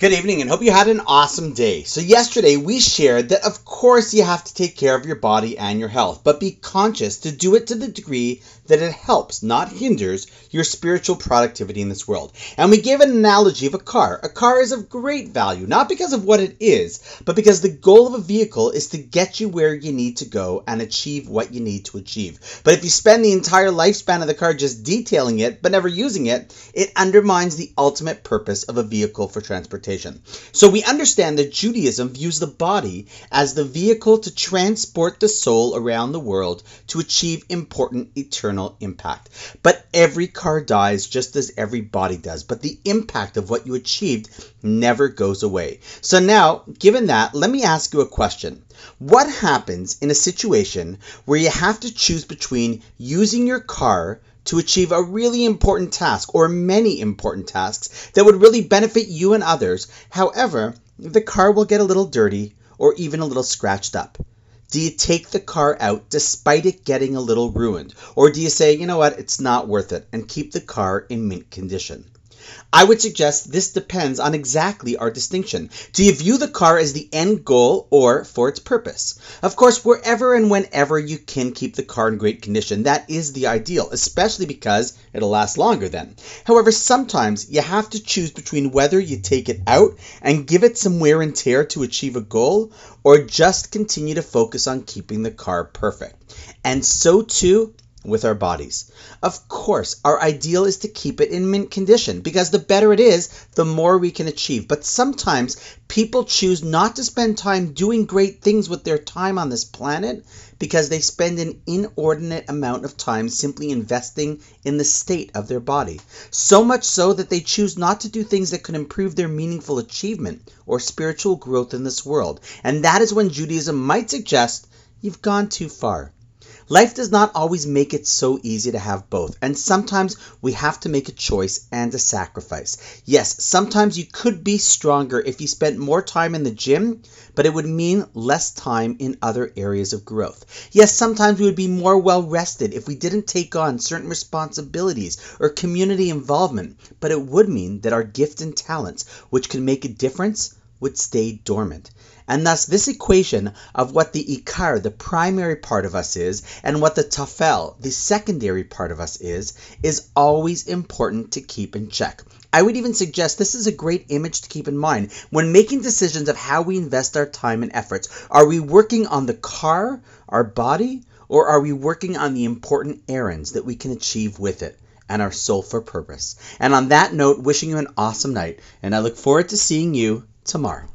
Good evening and hope you had an awesome day. So yesterday we shared that of course you have to take care of your body and your health, but be conscious to do it to the degree that it helps, not hinders, your spiritual productivity in this world. And we gave an analogy of a car. A car is of great value, not because of what it is, but because the goal of a vehicle is to get you where you need to go and achieve what you need to achieve. But if you spend the entire lifespan of the car just detailing it, but never using it, it undermines the ultimate purpose of a vehicle for transportation. So we understand that Judaism views the body as the vehicle to transport the soul around the world to achieve important eternal impact. But every car dies just as every body does. But the impact of what you achieved never goes away. So now, given that, let me ask you a question. What happens in a situation where you have to choose between using your car to achieve a really important task or many important tasks that would really benefit you and others? However, the car will get a little dirty or even a little scratched up. Do you take the car out despite it getting a little ruined? Or do you say, you know what, it's not worth it, and keep the car in mint condition? I would suggest this depends on exactly our distinction. Do you view the car as the end goal or for its purpose? Of course, wherever and whenever you can keep the car in great condition, that is the ideal, especially because it'll last longer then. However, sometimes you have to choose between whether you take it out and give it some wear and tear to achieve a goal, or just continue to focus on keeping the car perfect. And so too with our bodies. Of course, our ideal is to keep it in mint condition because the better it is, the more we can achieve. But sometimes people choose not to spend time doing great things with their time on this planet because they spend an inordinate amount of time simply investing in the state of their body. So much so that they choose not to do things that could improve their meaningful achievement or spiritual growth in this world. And that is when Judaism might suggest you've gone too far. Life does not always make it so easy to have both, and sometimes we have to make a choice and a sacrifice. Yes, sometimes you could be stronger if you spent more time in the gym, but it would mean less time in other areas of growth. Yes, sometimes we would be more well-rested if we didn't take on certain responsibilities or community involvement, but it would mean that our gifts and talents, which can make a difference, would stay dormant. And thus this equation of what the Ikar, the primary part of us is, and what the Tafel, the secondary part of us is always important to keep in check. I would even suggest this is a great image to keep in mind when making decisions of how we invest our time and efforts. Are we working on the car, our body, or are we working on the important errands that we can achieve with it and our soul for purpose? And on that note, wishing you an awesome night, and I look forward to seeing you tomorrow.